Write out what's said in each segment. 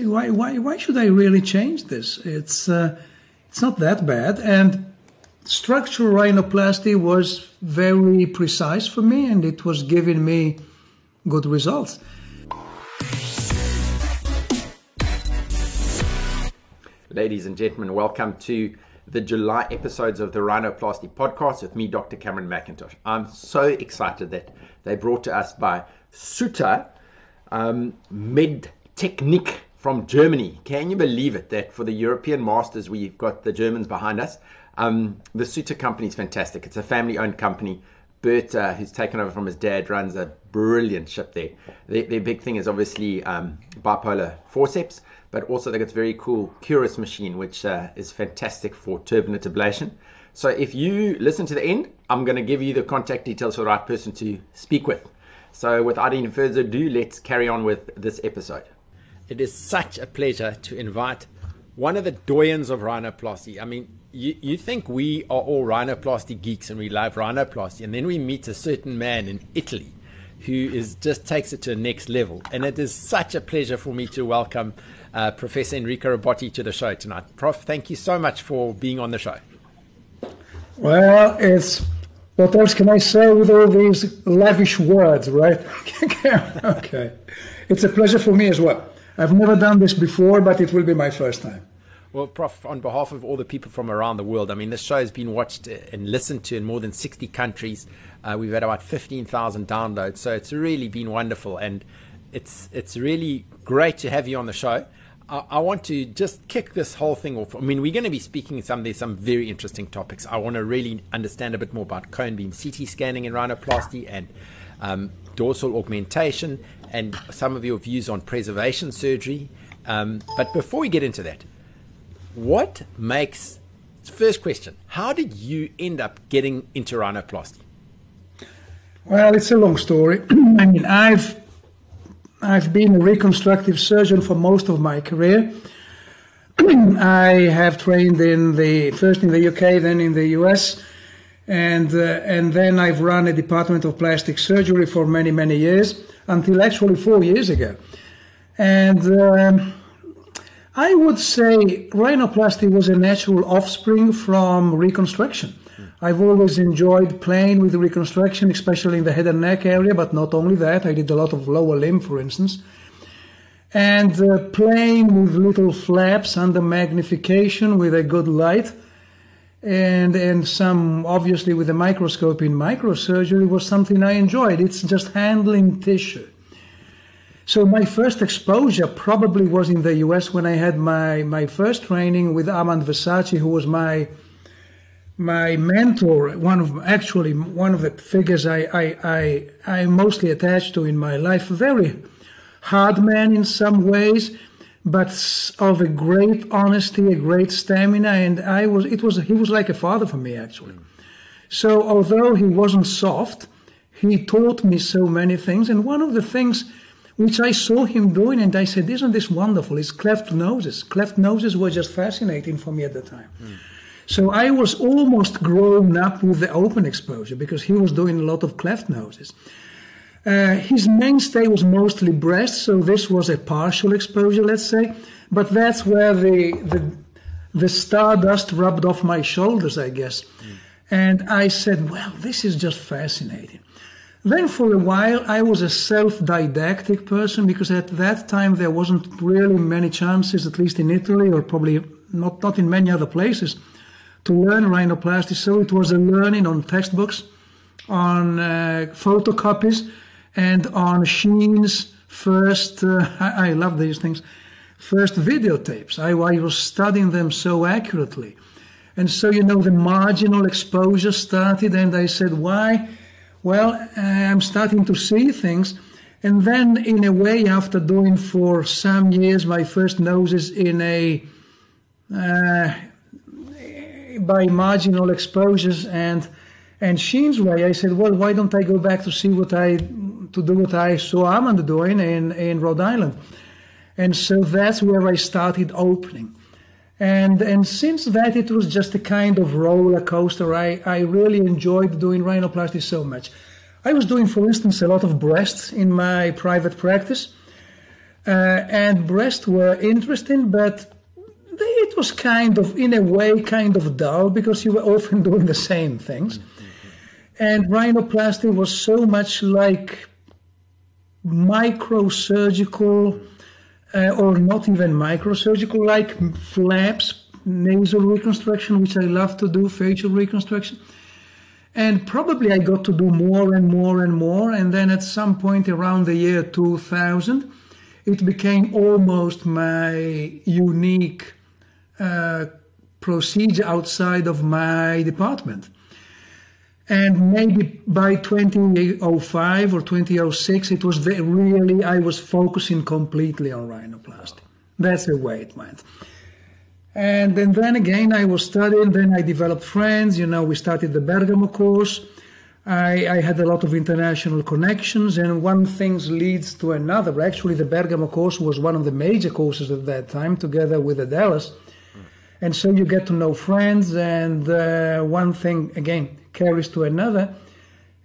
Why should I really change this? It's not that bad. And structural rhinoplasty was very precise for me, and it was giving me good results. Ladies and gentlemen, welcome to the July episodes of the Rhinoplasty podcast with me, Dr. Cameron McIntosh. I'm so excited that they brought to us by Sutter Medizintechnik from Germany. Can you believe it that for the European Masters, we've got the Germans behind us? The Sutter company is fantastic. It's a family-owned company. Bert, who's taken over from his dad, runs a brilliant ship there. Their big thing is obviously bipolar forceps, but also they've got this very cool Curis machine, which is fantastic for turbinate ablation. So if you listen to the end, I'm going to give you the contact details for the right person to speak with. So without any further ado, let's carry on with this episode. It is such a pleasure to invite one of the doyens of rhinoplasty. I mean, you think we are all rhinoplasty geeks and we love rhinoplasty, and then we meet a certain man in Italy who just takes it to the next level. And it is such a pleasure for me to welcome Professor Enrico Robotti to the show tonight. Prof, thank you so much for being on the show. Well, what else can I say with all these lavish words, right? Okay. It's a pleasure for me as well. I've never done this before, but it will be my first time. Well, Prof, on behalf of all the people from around the world, I mean, this show has been watched and listened to in more than 60 countries. We've had about 15,000 downloads, so it's really been wonderful. And it's really great to have you on the show. I want to just kick this whole thing off. I mean, we're going to be speaking some very interesting topics. I want to really understand a bit more about cone beam CT scanning in rhinoplasty and dorsal augmentation, and some of your views on preservation surgery. But before we get into that, first question, how did you end up getting into rhinoplasty? Well, it's a long story. I mean, I've been a reconstructive surgeon for most of my career. I have trained first in the UK, then in the US, and then I've run a department of plastic surgery for many, many years, until actually 4 years ago. And I would say rhinoplasty was a natural offspring from reconstruction. I've always enjoyed playing with reconstruction, especially in the head and neck area, but not only that. I did a lot of lower limb, for instance. And playing with little flaps under magnification with a good light, and some, obviously, with a microscope in microsurgery, was something I enjoyed. It's just handling tissue. So my first exposure probably was in the US when I had my first training with Armand Versace, who was my mentor, one of the figures I'm mostly attached to in my life. Very hard man in some ways, but of a great honesty, a great stamina, and he was like a father for me, actually. So although he wasn't soft, he taught me so many things, and one of the things which I saw him doing, and I said, isn't this wonderful, is cleft noses. Cleft noses were just fascinating for me at the time. So I was almost grown up with the open exposure because he was doing a lot of cleft noses. His mainstay was mostly breast, so this was a partial exposure, let's say. But that's where the stardust rubbed off my shoulders, I guess. And I said, well, this is just fascinating. Then for a while, I was a self-didactic person because at that time there wasn't really many chances, at least in Italy or probably not in many other places, to learn rhinoplasty. So it was a learning on textbooks, on photocopies, and on Sheen's first, I love these things, first videotapes. I was studying them so accurately. And so, you know, the marginal exposure started, and I said, why? Well, I'm starting to see things. And then, in a way, after doing for some years my first noses in a by marginal exposures and Sheen's way, I said, well, why don't I go back to see what I saw Armand doing in Rhode Island? And so that's where I started opening. And since that, it was just a kind of roller coaster. I really enjoyed doing rhinoplasty so much. I was doing, for instance, a lot of breasts in my private practice. and breast were interesting, but it was kind of, in a way, kind of dull, because you were often doing the same things. And rhinoplasty was so much like microsurgical, or not even microsurgical, like flaps, nasal reconstruction, which I love to do, facial reconstruction. And probably I got to do more and more and more. And then at some point around the year 2000, it became almost my unique procedure outside of my department. And maybe by 2005 or 2006, it was really, I was focusing completely on rhinoplasty. That's the way it went. And then again, I was studying, then I developed friends, you know, we started the Bergamo course. I had a lot of international connections, and one thing leads to another. Actually, the Bergamo course was one of the major courses at that time, together with the Dallas. And so you get to know friends, and one thing, again, carries to another,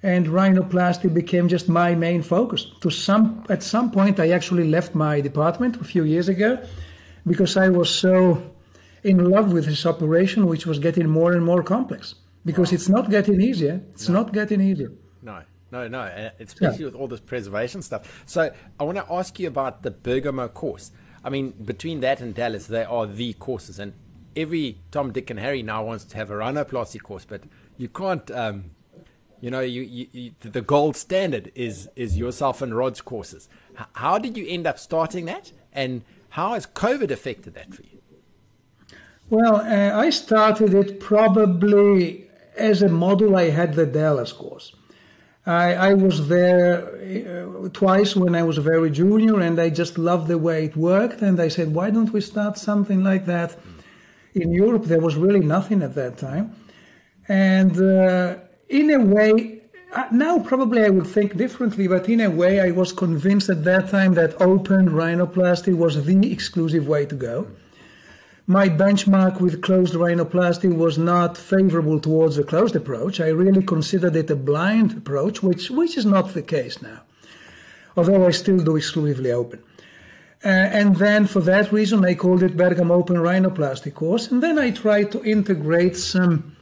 and rhinoplasty became just my main focus. At some point, I actually left my department a few years ago, because I was so in love with this operation, which was getting more and more complex. Because wow. It's not getting easier. It's not getting easier. No. Especially with all this preservation stuff. So I want to ask you about the Bergamo course. I mean, between that and Dallas, they are the courses. And every Tom, Dick, and Harry now wants to have a rhinoplasty course. But you can't, you know, the gold standard is yourself and Rod's courses. How did you end up starting that? And how has COVID affected that for you? Well, I started it probably as a model. I had the Dallas course. I was there twice when I was very junior, and I just loved the way it worked. And I said, why don't we start something like that? In Europe, there was really nothing at that time. And in a way, now probably I would think differently, but in a way, I was convinced at that time that open rhinoplasty was the exclusive way to go. My benchmark with closed rhinoplasty was not favorable towards a closed approach. I really considered it a blind approach, which is not the case now, although I still do exclusively open. And then for that reason, I called it Bergamo Open Rhinoplasty course. And then I tried to integrate some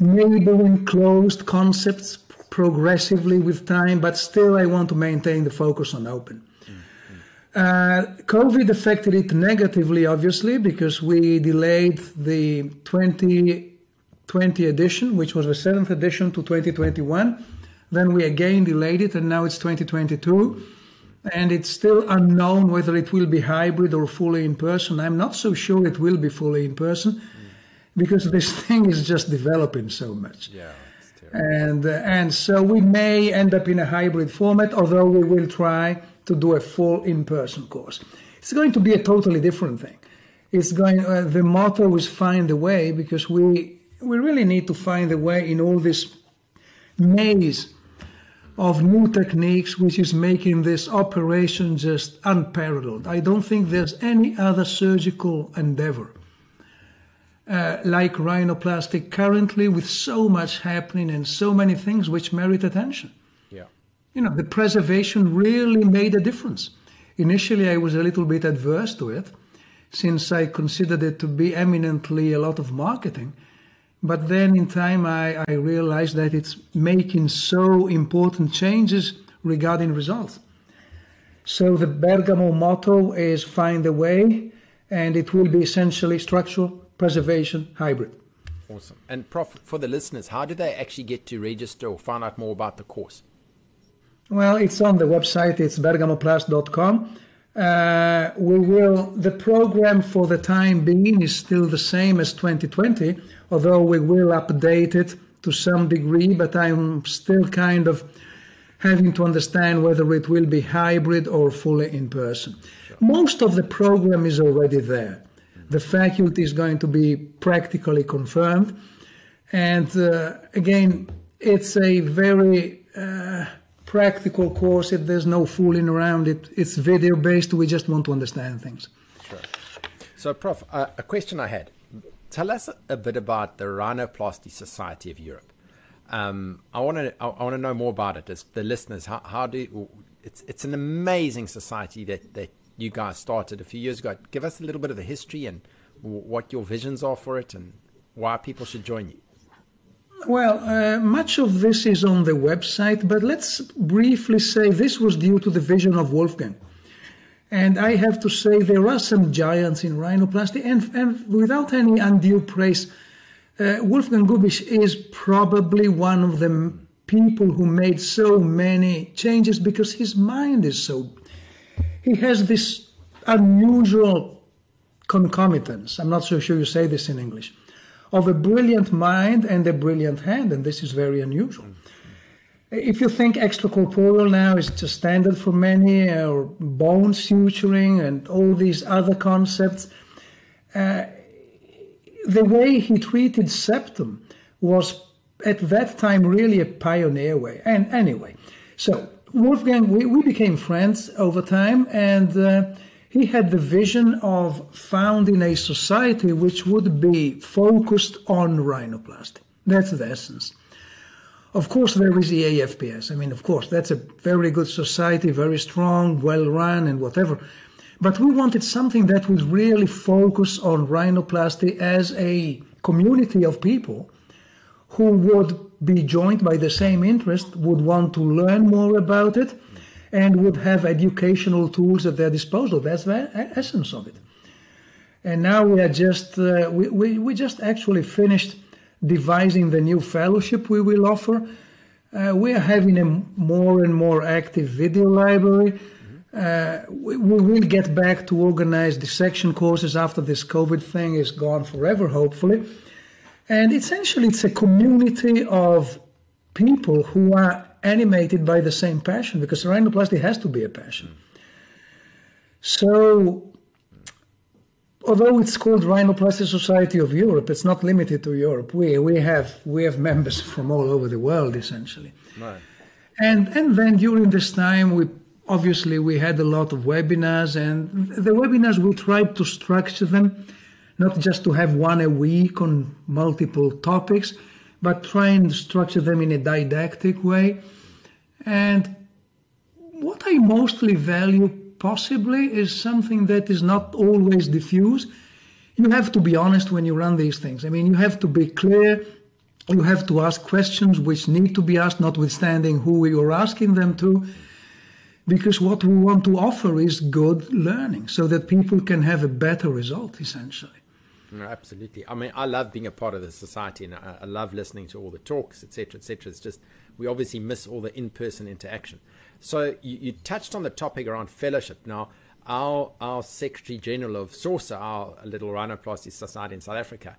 neighboring closed concepts progressively with time, but still I want to maintain the focus on open. COVID affected it negatively, obviously, because we delayed the 2020 edition, which was the 7th edition, to 2021. Then we again delayed it, and now it's 2022. And it's still unknown whether it will be hybrid or fully in person. I'm not so sure it will be fully in person, because this thing is just developing so much. Yeah, it's terrible. And so we may end up in a hybrid format, although we will try to do a full in-person course. It's going to be a totally different thing. It's going. The motto is find a way, because we really need to find a way in all this maze of new techniques, which is making this operation just unparalleled. I don't think there's any other surgical endeavor like rhinoplasty currently, with so much happening and so many things which merit attention. You know, the preservation really made a difference. Initially, I was a little bit adverse to it, since I considered it to be eminently a lot of marketing. But then in time, I realized that it's making so important changes regarding results. So the Bergamo motto is find a way, and it will be essentially structural preservation hybrid. Awesome. And Prof, for the listeners, how do they actually get to register or find out more about the course? Well, it's on the website. It's bergamoplus.com. The program for the time being is still the same as 2020, although we will update it to some degree, but I'm still kind of having to understand whether it will be hybrid or fully in person. Sure. Most of the program is already there. The faculty is going to be practically confirmed. And again, it's a very... practical course. There's no fooling around. It's video based. We just want to understand things. Sure. So Prof, a question I had. Tell us a bit about the Rhinoplasty Society of Europe. I want to know more about it. As the listeners, how do it's an amazing society that you guys started a few years ago. Give us a little bit of the history and what your visions are for it and why people should join you. Well, much of this is on the website, but let's briefly say this was due to the vision of Wolfgang. And I have to say there are some giants in rhinoplasty, and without any undue praise, Wolfgang Gubisch is probably one of the people who made so many changes because his mind is so... He has this unusual concomitance, I'm not so sure you say this in English, of a brilliant mind and a brilliant hand, and this is very unusual. If you think extracorporeal now is just standard for many, or bone suturing and all these other concepts, the way he treated septum was at that time really a pioneer way. And anyway, so Wolfgang, we became friends over time, and he had the vision of founding a society which would be focused on rhinoplasty. That's the essence. Of course, there is EAFPS. I mean, of course, that's a very good society, very strong, well-run, and whatever. But we wanted something that would really focus on rhinoplasty as a community of people who would be joined by the same interest, would want to learn more about it, and would have educational tools at their disposal. That's the essence of it. And now we are just, we just actually finished devising the new fellowship we will offer. We are having a more and more active video library. We will get back to organize dissection courses after this COVID thing is gone forever, hopefully. And essentially, it's a community of people who are animated by the same passion, because rhinoplasty has to be a passion. So, although it's called Rhinoplasty Society of Europe, it's not limited to Europe. We have members from all over the world, essentially. Right. And then during this time, we had a lot of webinars, and the webinars we tried to structure them, not just to have one a week on multiple topics, but try and structure them in a didactic way. And what I mostly value possibly is something that is not always diffused. You have to be honest when you run these things. I mean, you have to be clear. You have to ask questions which need to be asked, notwithstanding who you're asking them to, because what we want to offer is good learning so that people can have a better result, essentially. No, absolutely. I mean, I love being a part of the society, and I love listening to all the talks, etc., etc. It's just we obviously miss all the in-person interaction. So you touched on the topic around fellowship. Now, our Secretary General of SORSA, our little rhinoplasty society in South Africa,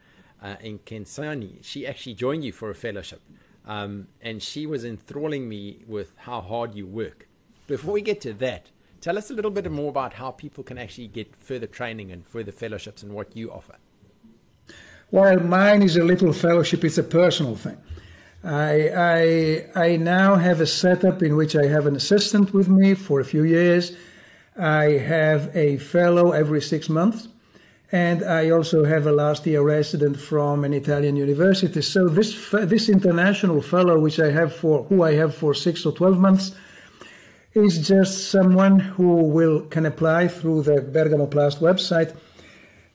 in Kensani, she actually joined you for a fellowship. And she was enthralling me with how hard you work. Before we get to that, tell us a little bit more about how people can actually get further training and further fellowships and what you offer. Well, mine is a little fellowship. It's a personal thing. I now have a setup in which I have an assistant with me for a few years. I have a fellow every 6 months, and I also have a last year resident from an Italian university. So this international fellow, which I have for 6 or 12 months, is just someone who can apply through the Bergamoplus website,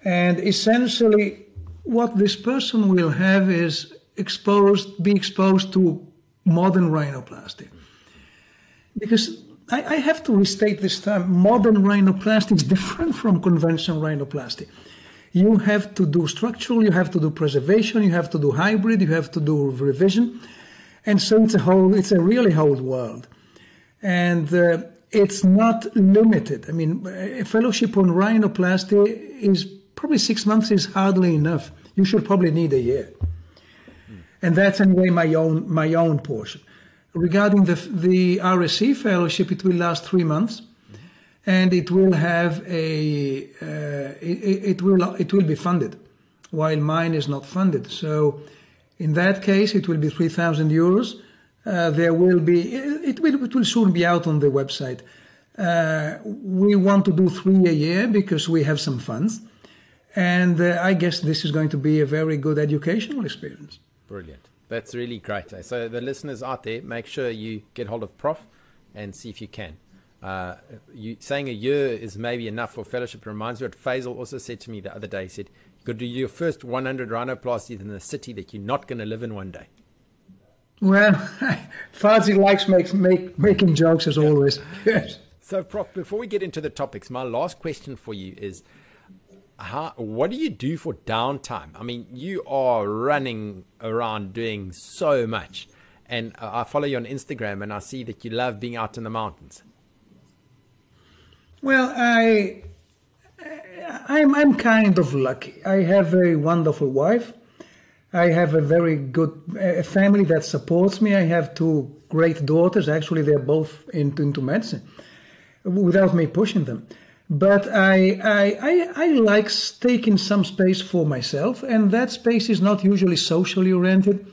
and essentially what this person will have is be exposed to modern rhinoplasty. Because I have to restate this term, modern rhinoplasty is different from conventional rhinoplasty. You have to do structural, you have to do preservation, you have to do hybrid, you have to do revision. And so it's a really whole world. And it's not limited. I mean, a fellowship on rhinoplasty is probably 6 months is hardly enough. You should probably need a year. And that's anyway my own portion. Regarding the RSC fellowship, it will last 3 months, and it will have a it will be funded, while mine is not funded. So, in that case, it will be 3,000 euros. It will soon be out on the website. We want to do 3 a year because we have some funds, and I guess this is going to be a very good educational experience. Brilliant. That's really great. So the listeners out there, make sure you get hold of Prof and see if you can. Saying a year is maybe enough for fellowship reminds me what Faisal also said to me the other day. He said, you've got to do your first 100 rhinoplasties in the city that you're not going to live in one day. Well, Fazi likes making jokes as always. Yes. So, Prof, before we get into the topics, my last question for you is, what do you do for downtime? I mean, you are running around doing so much. And I follow you on Instagram and I see that you love being out in the mountains. Well, I'm kind of lucky. I have a wonderful wife. I have a very good family that supports me. I have two great daughters. Actually, they're both into medicine without me pushing them. But I like taking some space for myself, and that space is not usually socially oriented.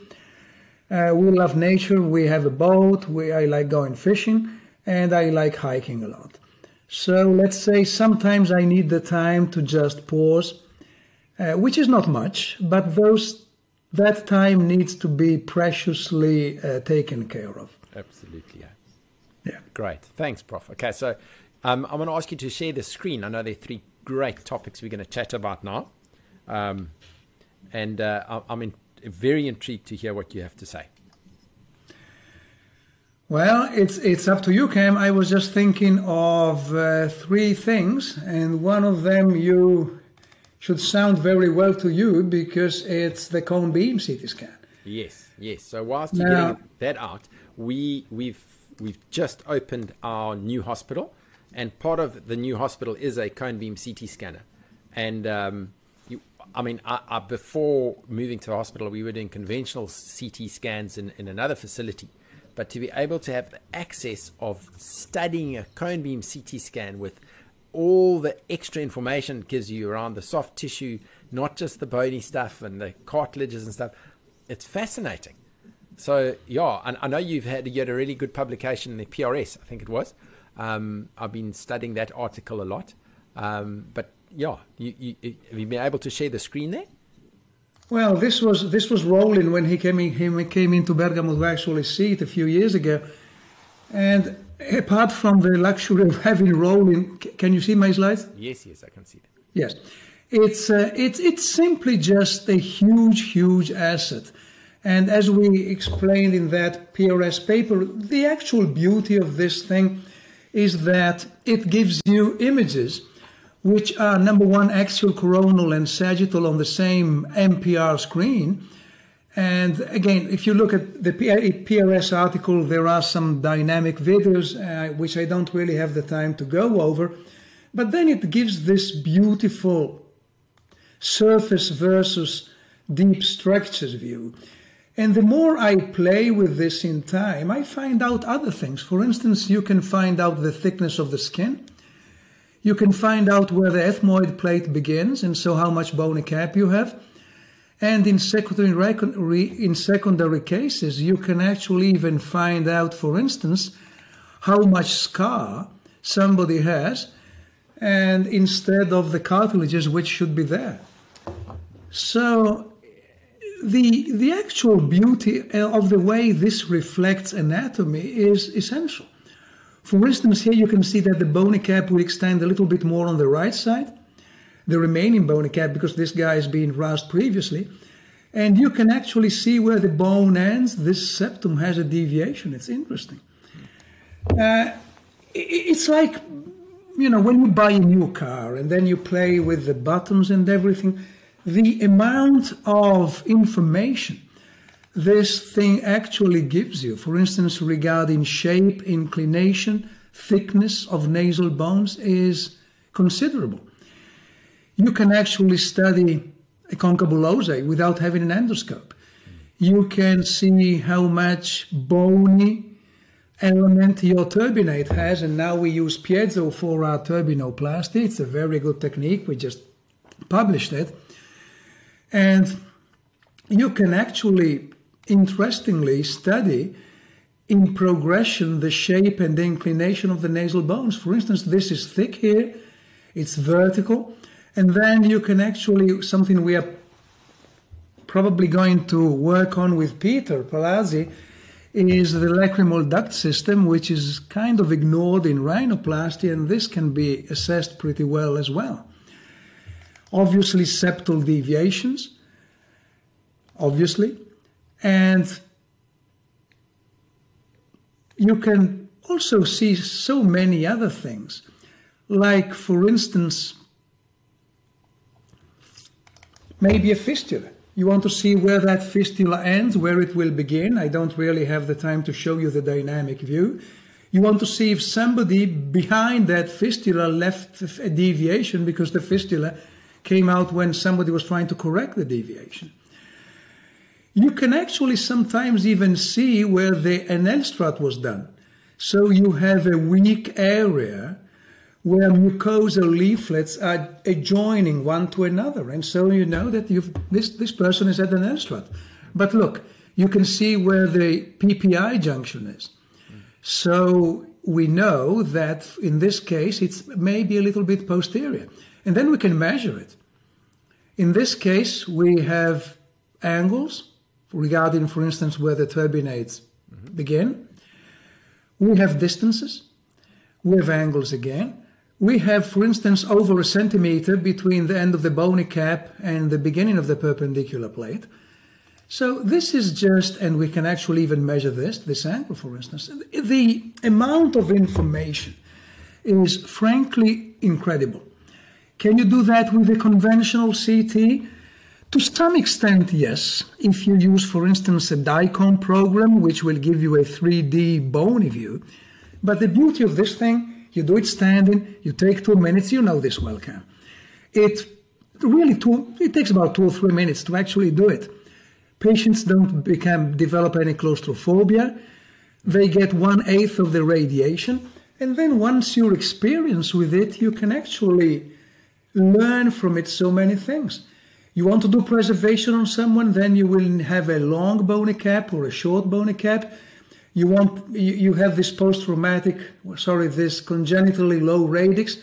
We love nature. We have a boat. I like going fishing, and I like hiking a lot. So let's say sometimes I need the time to just pause, which is not much, but that time needs to be preciously taken care of. Absolutely. Yeah. Great. Thanks, Prof. Okay, so I'm going to ask you to share the screen. I know there are three great topics we're going to chat about now. I'm very intrigued to hear what you have to say. Well, it's up to you, Cam. I was just thinking of three things, and one of them you should sound very well to you because it's the cone beam CT scan. Yes, yes. So whilst you're getting that out, we've just opened our new hospital, and part of the new hospital is a cone beam CT scanner. And before moving to the hospital, we were doing conventional CT scans in another facility, but to be able to have the access of studying a cone beam CT scan with all the extra information it gives you around the soft tissue, not just the bony stuff and the cartilages and stuff. It's fascinating. So, yeah, and I know you had a really good publication in the PRS, I think it was. I've been studying that article a lot. But, yeah, have you been able to share the screen there? Well, this was Roland when he came into Bergamo to actually see it a few years ago. And apart from the luxury of having Roland, can you see my slides? Yes, I can see them. Yes, it's simply just a huge asset. And as we explained in that PRS paper, the actual beauty of this thing is that it gives you images which are, number one, axial, coronal, and sagittal on the same MPR screen. And again, if you look at the PRS article, there are some dynamic videos, which I don't really have the time to go over. But then it gives this beautiful surface versus deep structures view. And the more I play with this in time, I find out other things. For instance, you can find out the thickness of the skin. You can find out where the ethmoid plate begins, and so how much bony cap you have. And in secondary cases, you can actually even find out, for instance, how much scar somebody has, and instead of the cartilages which should be there. So the actual beauty of the way this reflects anatomy is essential. For instance, here you can see that the bony cap will extend a little bit more on the right side, the remaining bony cap, because this guy has been rasped previously. And you can actually see where the bone ends. This septum has a deviation. It's interesting. It's like, you know, when you buy a new car and then you play with the buttons and everything, the amount of information this thing actually gives you, for instance, regarding shape, inclination, thickness of nasal bones, is considerable. You can actually study a concabulosae without having an endoscope. You can see how much bony element your turbinate has, and now we use piezo for our turbinoplasty. It's a very good technique. We just published it. And you can actually, interestingly, study in progression the shape and the inclination of the nasal bones. For instance, this is thick here. It's vertical. And then you can actually, something we are probably going to work on with Peter Palazzi, is the lacrimal duct system, which is kind of ignored in rhinoplasty, and this can be assessed pretty well as well. Obviously, septal deviations, obviously, and you can also see so many other things, like, for instance, maybe a fistula. You want to see where that fistula ends, where it will begin. I don't really have the time to show you the dynamic view. You want to see if somebody behind that fistula left a deviation because the fistula came out when somebody was trying to correct the deviation. You can actually sometimes even see where an L-strut was done. So you have a weak area where mucosal leaflets are adjoining one to another. And so you know that this person is at an L-strut. But look, you can see where the PPI junction is. So we know that in this case, it's maybe a little bit posterior. And then we can measure it. In this case, we have angles regarding, for instance, where the turbinates begin. We have distances. We have angles again. We have, for instance, over a centimeter between the end of the bony cap and the beginning of the perpendicular plate. So this is just, and we can actually even measure this angle, for instance. The amount of information is frankly incredible. Can you do that with a conventional CT? To some extent, yes. If you use, for instance, a DICOM program, which will give you a 3D bony view. But the beauty of this thing, you do it standing, you take 2 minutes, you know this well, Cam. It takes about 2 or 3 minutes to actually do it. Patients don't develop any claustrophobia. They get 1/8 of the radiation. And then once you're experienced with it, you can actually learn from it so many things. You want to do preservation on someone, then you will have a long bony cap or a short bony cap. You have this this congenitally low radix,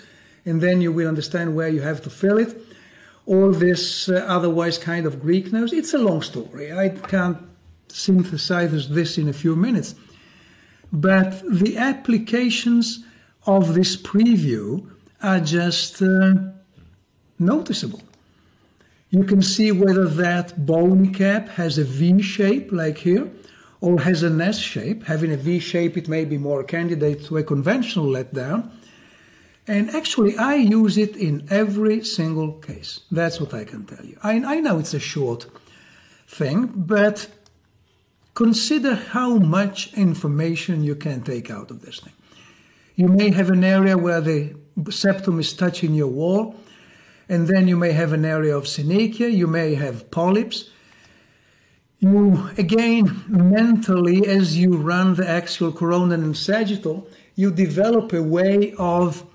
and then you will understand where you have to fill it. All this otherwise kind of Greek nose. It's a long story. I can't synthesize this in a few minutes. But the applications of this preview are just noticeable. You can see whether that bony cap has a V shape, like here, or has an S shape. Having a V shape, it may be more candidate to a conventional letdown. And actually, I use it in every single case. That's what I can tell you. I know it's a short thing, but consider how much information you can take out of this thing. You may have an area where the septum is touching your wall, and then you may have an area of synechia, you may have polyps. You, again, mentally, as you run the axial, coronal, and sagittal, you develop a way of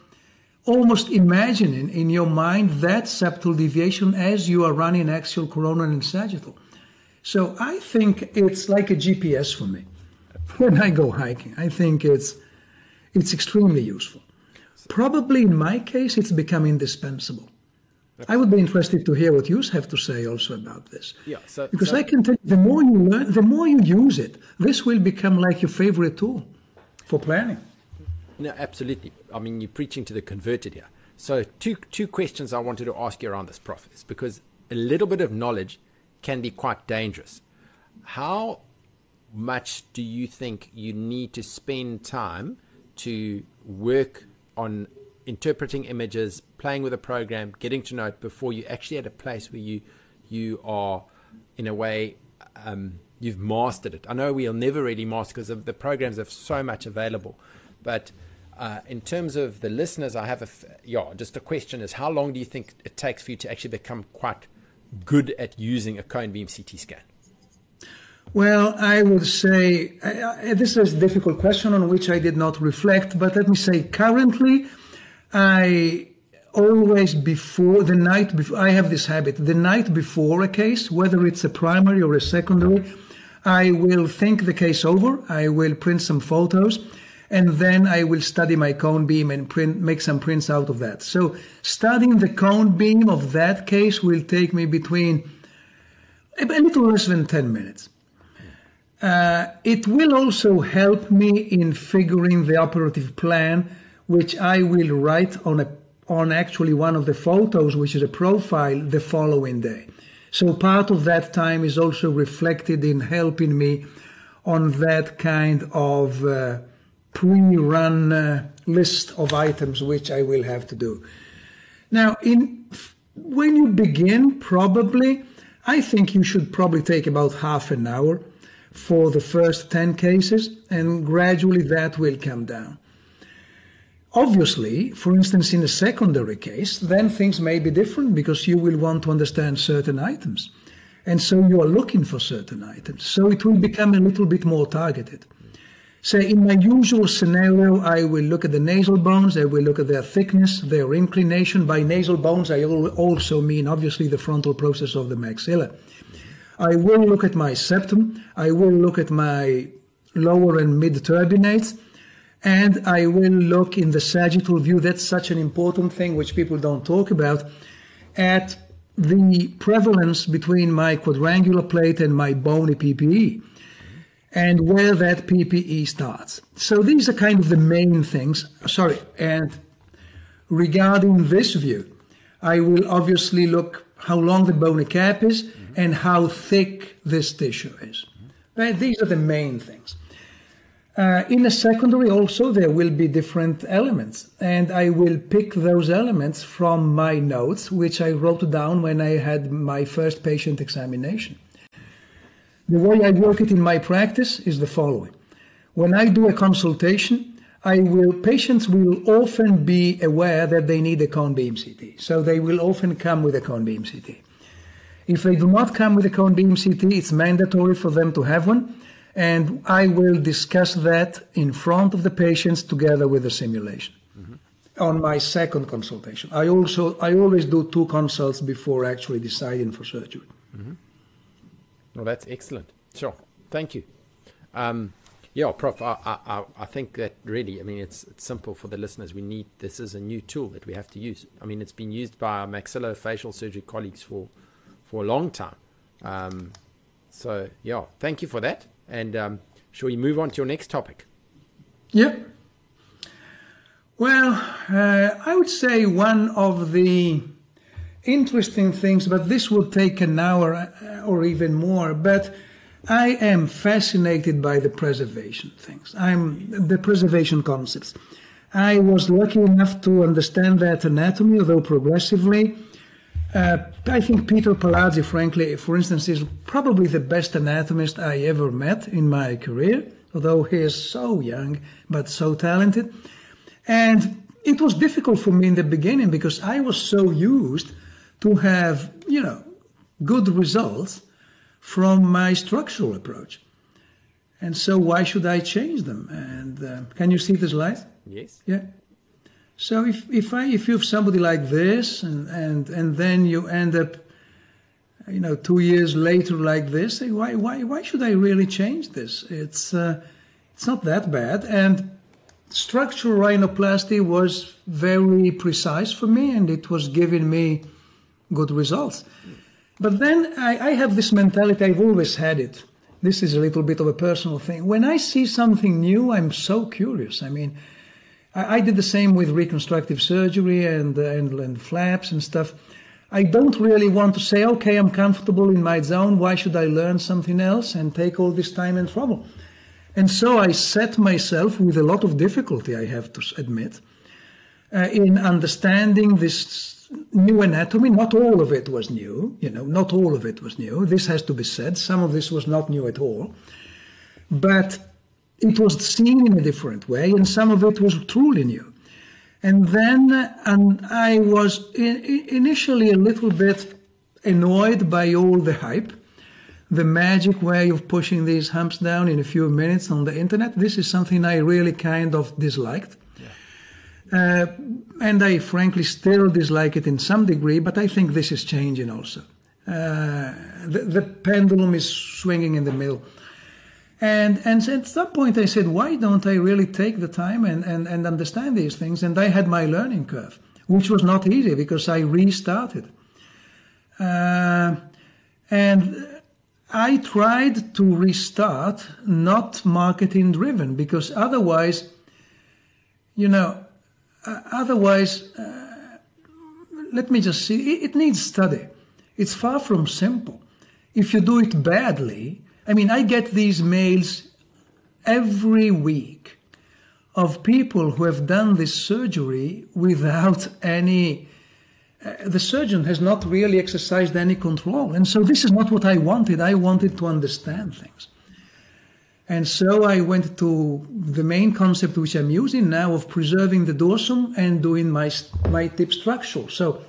almost imagining in your mind that septal deviation as you are running axial, coronal, and sagittal. So I think it's like a GPS for me. When I go hiking, I think it's extremely useful. Probably in my case, it's become indispensable. I would be interested to hear what you have to say also about this. Yeah, because I can tell you, the more you learn, the more you use it. This will become like your favorite tool for planning. No, absolutely. I mean, you're preaching to the converted here. So two questions I wanted to ask you around this, Prof, is because a little bit of knowledge can be quite dangerous. How much do you think you need to spend time to work on interpreting images, playing with a program, getting to know it before you actually at a place where you are, in a way, you've mastered it? I know we'll never really master because of the programs have so much available. But in terms of the listeners, I have just a question is, how long do you think it takes for you to actually become quite good at using a cone beam CT scan? Well, I would say, this is a difficult question on which I did not reflect, but let me say currently, I always I have this habit, the night before a case, whether it's a primary or a secondary, I will think the case over, I will print some photos, and then I will study my cone beam and make some prints out of that. So studying the cone beam of that case will take me between a little less than 10 minutes. It will also help me in figuring the operative plan, which I will write on actually one of the photos, which is a profile, the following day. So part of that time is also reflected in helping me on that kind of pre-run list of items which I will have to do. Now, when you begin, probably, I think you should probably take about half an hour for the first 10 cases, and gradually that will come down. Obviously, for instance, in a secondary case, then things may be different because you will want to understand certain items. And so you are looking for certain items. So it will become a little bit more targeted. Say, in my usual scenario, I will look at the nasal bones, I will look at their thickness, their inclination. By nasal bones, I also mean, obviously, the frontal process of the maxilla. I will look at my septum, I will look at my lower and mid turbinates, and I will look in the sagittal view, that's such an important thing which people don't talk about, at the prevalence between my quadrangular plate and my bony PPE, and where that PPE starts. So these are kind of the main things. Sorry, and regarding this view, I will obviously look how long the bony cap is, and how thick this tissue is. Right? These are the main things. In a secondary also, there will be different elements, and I will pick those elements from my notes, which I wrote down when I had my first patient examination. The way I work it in my practice is the following. When I do a consultation, patients will often be aware that they need a cone beam CT. So they will often come with a cone beam CT. If they do not come with a cone beam CT, it's mandatory for them to have one. And I will discuss that in front of the patients together with the simulation on my second consultation. I always do two consults before actually deciding for surgery. Well, that's excellent. Sure. Thank you. Yeah, Prof, I think that really, I mean, it's simple for the listeners. This is a new tool that we have to use. I mean, it's been used by our maxillofacial surgery colleagues for a long time. So, yeah, thank you for that. And shall we move on to your next topic? Yep. Well, I would say one of the interesting things, but this will take an hour or even more, but I am fascinated by the preservation things. The preservation concepts. I was lucky enough to understand that anatomy, although progressively. I think Peter Palazzi, frankly, for instance, is probably the best anatomist I ever met in my career, although he is so young, but so talented. And it was difficult for me in the beginning because I was so used to have, you know, good results from my structural approach. And so why should I change them? And can you see the slides? Yes. Yeah. So if you have somebody like this and then you end up, you know, 2 years later like this, say, why should I really change this? It's not that bad. And structural rhinoplasty was very precise for me and it was giving me good results. But then I have this mentality, I've always had it. This is a little bit of a personal thing. When I see something new, I'm so curious. I mean, I did the same with reconstructive surgery and flaps and stuff. I don't really want to say, okay, I'm comfortable in my zone. Why should I learn something else and take all this time and trouble? And so I set myself with a lot of difficulty, I have to admit, in understanding this new anatomy. Not all of it was new, you know, not all of it was new. This has to be said. Some of this was not new at all. But it was seen in a different way, and some of it was truly new. And then I was initially a little bit annoyed by all the hype, the magic way of pushing these humps down in a few minutes on the internet. This is something I really kind of disliked. And I frankly still dislike it in some degree, but I think this is changing also. The pendulum is swinging in the middle. And at some point I said, why don't I really take the time and understand these things? And I had my learning curve, which was not easy because I restarted. And I tried to restart, not marketing driven, because otherwise, you know, let me just see, it needs study. It's far from simple. If you do it badly, I mean, I get these mails every week of people who have done this surgery without any, the surgeon has not really exercised any control. And so this is not what I wanted. I wanted to understand things. And so I went to the main concept which I'm using now of preserving the dorsum and doing my tip structural. So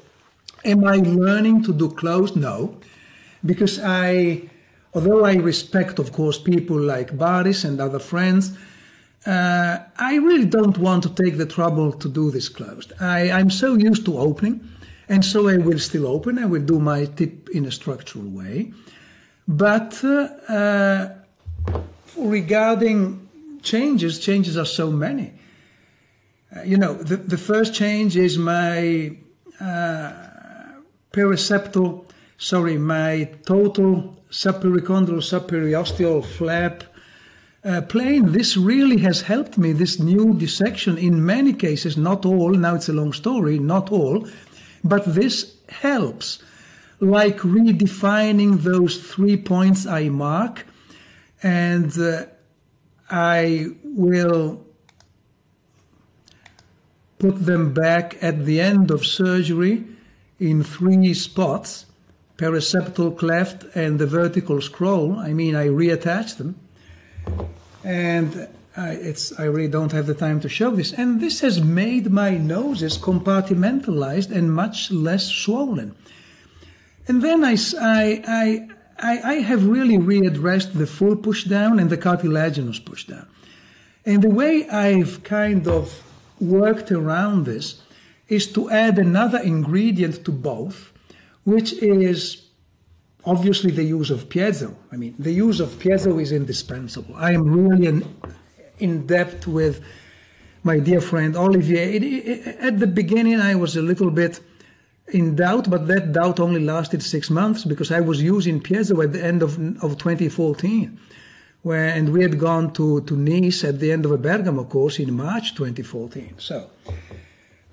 am I learning to do closed? No, because although I respect, of course, people like Baris and other friends, I really don't want to take the trouble to do this closed. I'm so used to opening, and so I will still open. I will do my tip in a structural way. But regarding changes are so many. You know, the first change is my my total subperichondral, subperiosteal flap plane. This really has helped me, this new dissection, in many cases, not all, now it's a long story, not all, but this helps, like redefining those 3 points I mark, and I will put them back at the end of surgery in 3 spots, periceptal cleft and the vertical scroll. I mean, I reattach them. And I really don't have the time to show this. And this has made my noses compartmentalized and much less swollen. And then I have really readdressed the full push down and the cartilaginous push down. And the way I've kind of worked around this is to add another ingredient to both, which is obviously the use of piezo. I mean, the use of piezo is indispensable. I am really in depth with my dear friend Olivier. At the beginning, I was a little bit in doubt, but that doubt only lasted 6 months because I was using piezo at the end of 2014. And we had gone to Nice at the end of a Bergamo course in March 2014. So,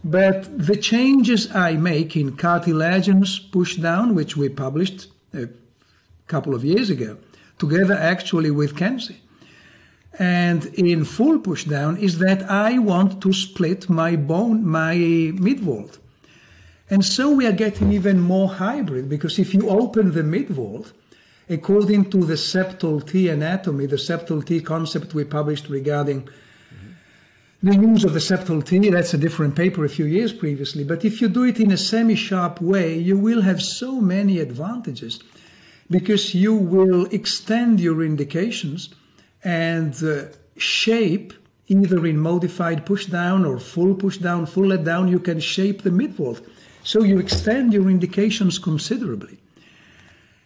but the changes I make in cartilaginous pushdown, which we published a couple of years ago, together actually with Kenzie, and in full pushdown, is that I want to split my bone, my midvault. And so we are getting even more hybrid, because if you open the midvault, according to the septal T anatomy, the septal T concept we published regarding the use of the septal T, that's a different paper a few years previously, but if you do it in a semi-sharp way, you will have so many advantages because you will extend your indications and shape, either in modified push-down or full push-down, full let-down, you can shape the midvault. So you extend your indications considerably.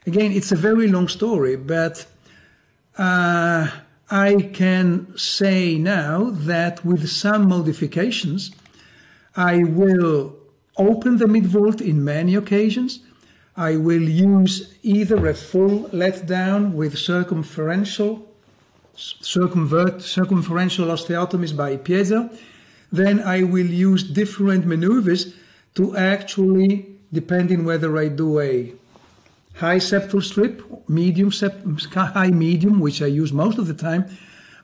Again, it's a very long story, but I can say now that with some modifications, I will open the midvault in many occasions. I will use either a full letdown with circumferential osteotomies by piezo. Then I will use different maneuvers to actually, depending whether I do a high septal strip, high medium, which I use most of the time,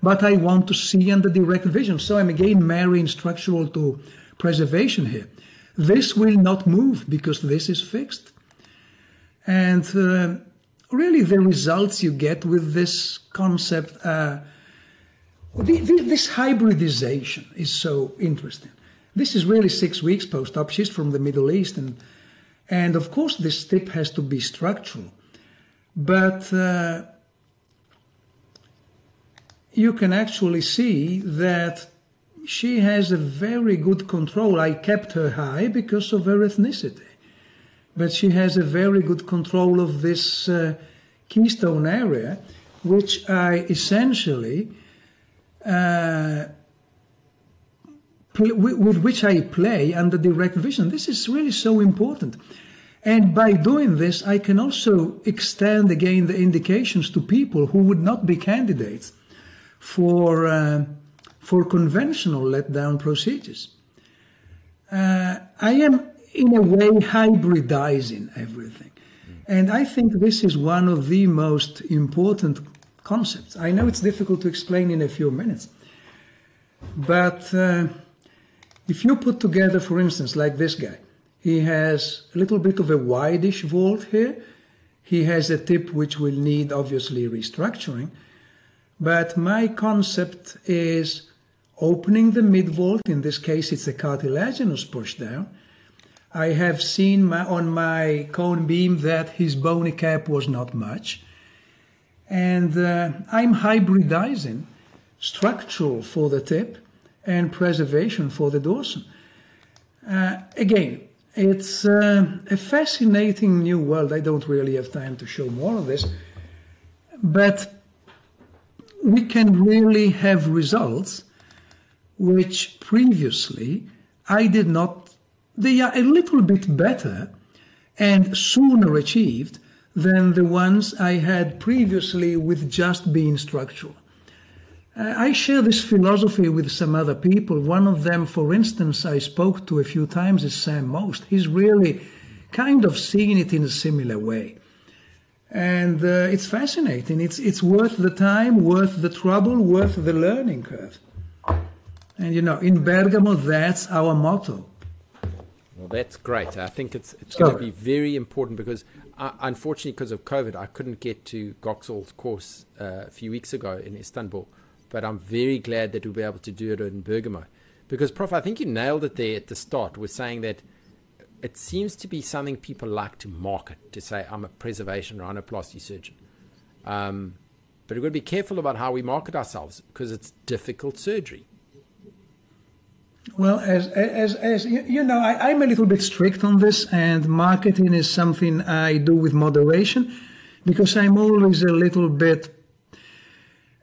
but I want to see under direct vision. So I'm again marrying structural to preservation here. This will not move because this is fixed. And really the results you get with this concept, this hybridization is so interesting. This is really 6 weeks post-op. She's from the Middle East, and of course, this tip has to be structural, but you can actually see that she has a very good control. I kept her high because of her ethnicity, but she has a very good control of this keystone area, which I essentially, with which I play under direct vision. This is really so important. And by doing this, I can also extend again the indications to people who would not be candidates for conventional letdown procedures. I am, in a way, hybridizing everything. And I think this is one of the most important concepts. I know it's difficult to explain in a few minutes, but if you put together, for instance, like this guy, he has a little bit of a wide-ish vault here. He has a tip which will need, obviously, restructuring. But my concept is opening the mid-vault. In this case, it's a cartilaginous pushdown. I have seen on my cone beam that his bony cap was not much. And I'm hybridizing structural for the tip and preservation for the dorsum. Again, it's a fascinating new world. I don't really have time to show more of this, but we can really have results which previously I did not. They are a little bit better and sooner achieved than the ones I had previously with just being structural. I share this philosophy with some other people. One of them, for instance, I spoke to a few times is Sam Most. He's really kind of seeing it in a similar way. And it's fascinating. It's worth the time, worth the trouble, worth the learning curve. And, you know, in Bergamo, that's our motto. Well, that's great. I think it's going to be very important because, unfortunately, because of COVID, I couldn't get to Göksal's course a few weeks ago in Istanbul. But I'm very glad that we'll be able to do it in Bergamo. Because, Prof, I think you nailed it there at the start with saying that it seems to be something people like to market, to say, I'm a preservation rhinoplasty surgeon. But we've got to be careful about how we market ourselves because it's difficult surgery. Well, as you know, I'm a little bit strict on this, and marketing is something I do with moderation because I'm always a little bit...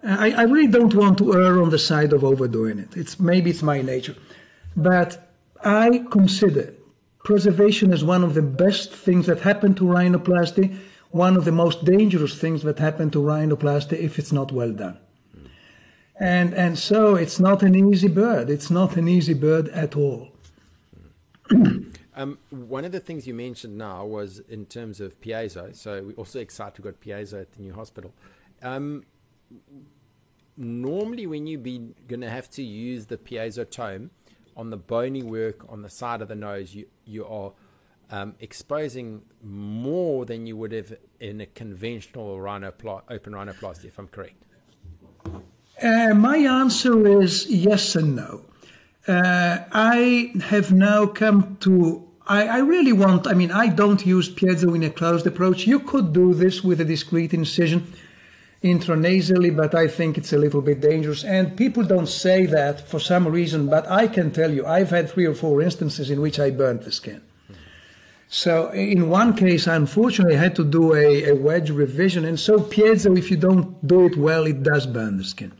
I really don't want to err on the side of overdoing it. Maybe it's my nature. But I consider preservation as one of the best things that happen to rhinoplasty, one of the most dangerous things that happen to rhinoplasty if it's not well done. And so it's not an easy bird. It's not an easy bird at all. One of the things you mentioned now was in terms of piezo. So we're also excited we've got piezo at the new hospital. Normally when you're going to have to use the piezo tome on the bony work on the side of the nose, you are exposing more than you would have in a conventional open rhinoplasty, if I'm correct. My answer is yes and no. I have now come to, I don't use piezo in a closed approach. You could do this with a discrete incision intranasally, but I think it's a little bit dangerous. And people don't say that for some reason, but I can tell you, I've had 3 or 4 instances in which I burnt the skin. So in one case, unfortunately, I had to do a wedge revision. And so piezo, if you don't do it well, it does burn the skin.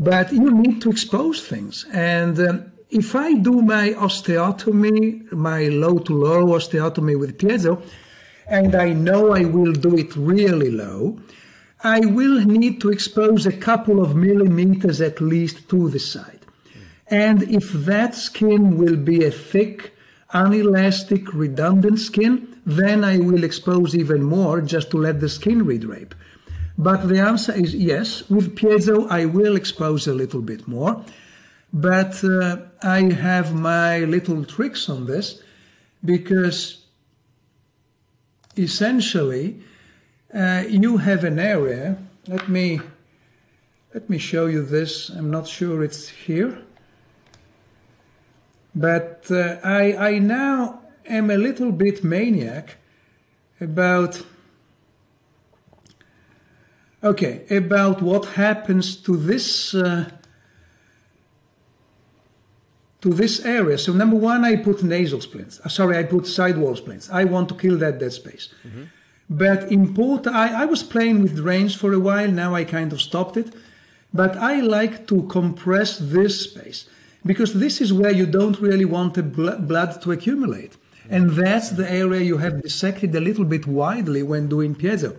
But you need to expose things. And if I do my osteotomy, my low-to-low osteotomy with piezo, and I know I will do it really low, I will need to expose a couple of millimeters at least to the side. And if that skin will be a thick, unelastic, redundant skin, then I will expose even more just to let the skin redrape. But the answer is yes, with piezo I will expose a little bit more, but I have my little tricks on this because essentially you have an area. Let me show you this. I'm not sure it's here, but I now am a little bit maniac about what happens to this area. So number one, I put nasal splints. I put sidewall splints. I want to kill that dead space. Mm-hmm. But I was playing with drains for a while, now I kind of stopped it. But I like to compress this space, because this is where you don't really want the blood to accumulate. And that's the area you have dissected a little bit widely when doing piezo.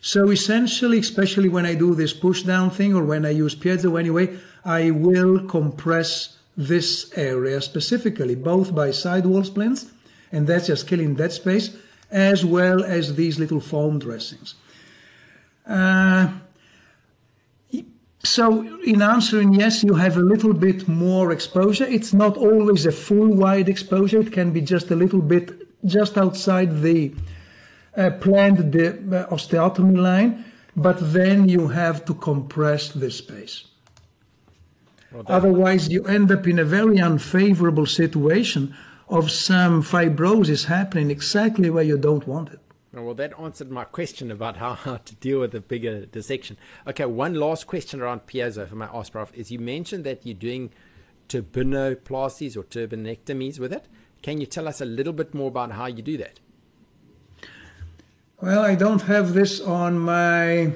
So essentially, especially when I do this push down thing or when I use piezo anyway, I will compress this area specifically, both by sidewall splints, and that's just killing that space, as well as these little foam dressings. So in answering yes, you have a little bit more exposure. It's not always a full wide exposure. It can be just a little bit just outside the planned osteotomy line, but then you have to compress this space. Well, otherwise, you end up in a very unfavorable situation of some fibrosis happening exactly where you don't want it. Well, that answered my question about how hard to deal with a bigger dissection. Okay, one last question around piezo for my ask, Prof, is you mentioned that you're doing turbinoplasties or turbinectomies with it. Can you tell us a little bit more about how you do that? Well, I don't have this on my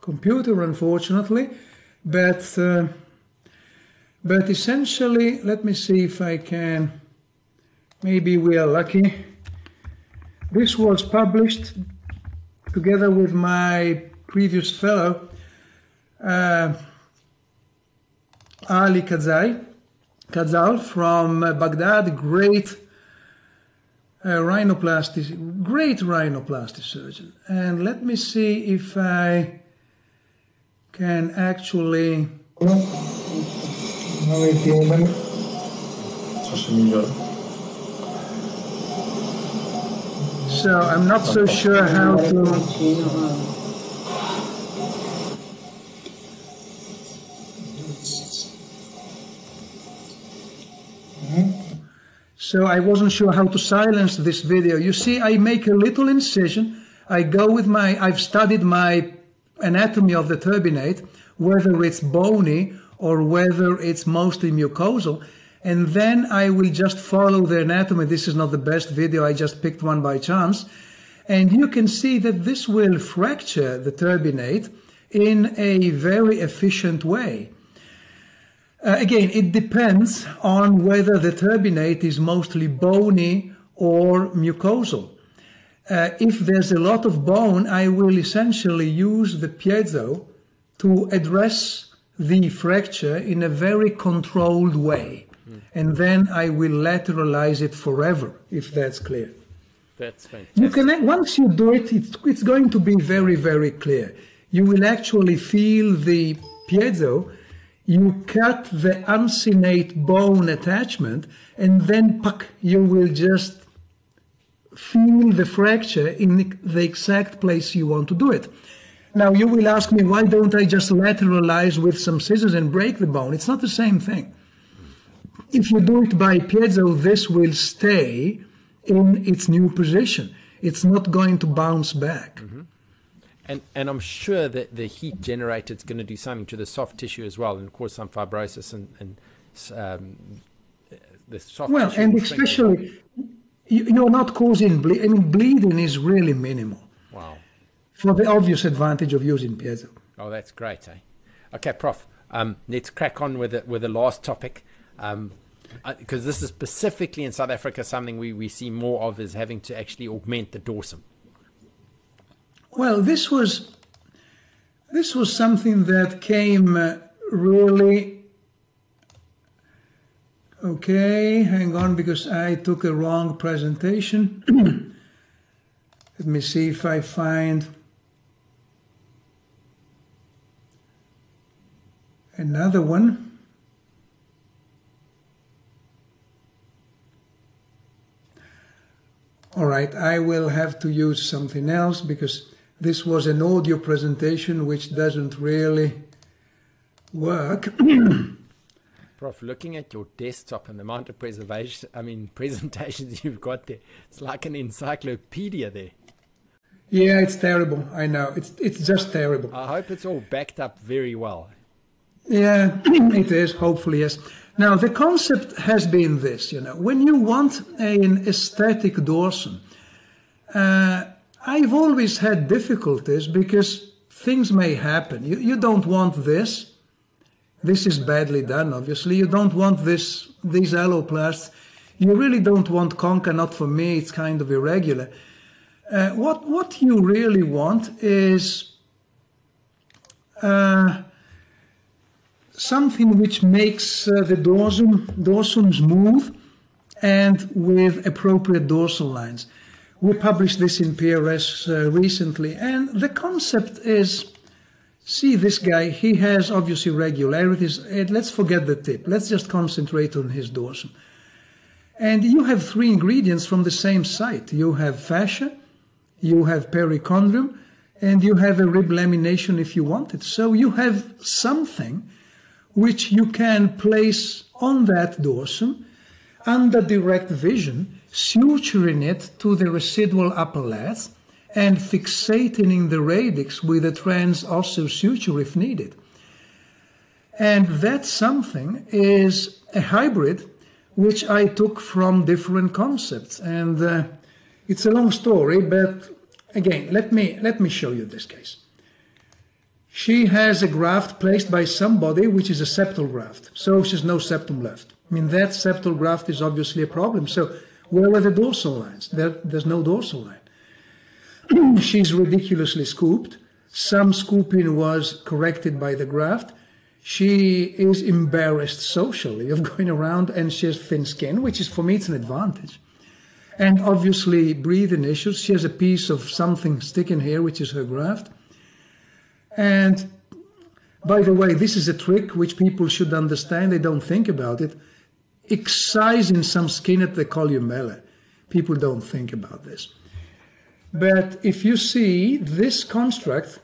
computer, unfortunately, but essentially, let me see if I can. Maybe we are lucky. This was published together with my previous fellow, Ali Kazal from Baghdad, great rhinoplasty surgeon. And let me see if I can actually. So I'm not so sure how to. So I wasn't sure how to silence this video. You see, I make a little incision. I go with my. I've studied my anatomy of the turbinate, whether it's bony or whether it's mostly mucosal. And then I will just follow the anatomy. This is not the best video. I just picked one by chance. And you can see that this will fracture the turbinate in a very efficient way. Again, it depends on whether the turbinate is mostly bony or mucosal. If there's a lot of bone, I will essentially use the piezo to address the fracture in a very controlled way. And then I will lateralize it forever, if that's clear. That's fantastic. You can, once you do it, it's going to be very, very clear. You will actually feel the piezo. You cut the uncinate bone attachment, and then puck, you will just feel the fracture in the exact place you want to do it. Now, you will ask me, why don't I just lateralize with some scissors and break the bone? It's not the same thing. If you do it by piezo, this will stay in its new position. It's not going to bounce back. Mm-hmm. And I'm sure that the heat generator is going to do something to the soft tissue as well, and cause some fibrosis and the soft tissue. Well, and especially, you're not causing bleeding. I mean, bleeding is really minimal. Wow. For the obvious advantage of using piezo. Oh, that's great, eh? Okay, Prof, let's crack on with the last topic. Because this is specifically in South Africa, something we see more of is having to actually augment the dorsum. Well, this was something that came really. Okay, hang on, because I took a wrong presentation. Let me see if I find another one. All right, I will have to use something else because this was an audio presentation which doesn't really work. Prof, looking at your desktop and the amount of presentations you've got there, it's like an encyclopedia there. Yeah, it's terrible. I know. It's just terrible. I hope it's all backed up very well. Yeah, it is. Hopefully, yes. Now, the concept has been this, you know, when you want an aesthetic dorsum, I've always had difficulties because things may happen. You don't want this. This is badly done, obviously. You don't want these alloplasts. You really don't want concha, not for me, it's kind of irregular. What you really want is something which makes the dorsum smooth and with appropriate dorsal lines. We published this in PRS recently, and the concept is, see this guy, he has obvious irregularities, and let's forget the tip, let's just concentrate on his dorsum. And you have three ingredients from the same site. You have fascia, you have perichondrium, and you have a rib lamination if you want it. So you have something which you can place on that dorsum under direct vision, suturing it to the residual upper lat and fixating the radix with a transosseous suture if needed. And that something is a hybrid which I took from different concepts. And it's a long story, but again, let me show you this case. She has a graft placed by somebody which is a septal graft, so she's no septum left. I mean, that septal graft is obviously a problem. So where were the dorsal lines? There's no dorsal line. She's ridiculously scooped. Some scooping was corrected by the graft. She is embarrassed socially of going around, and she has thin skin, which is, for me, it's an advantage. And obviously breathing issues. She has a piece of something sticking here, which is her graft. And by the way, this is a trick which people should understand. They don't think about it. Excising some skin at the columella. People don't think about this. But if you see, this construct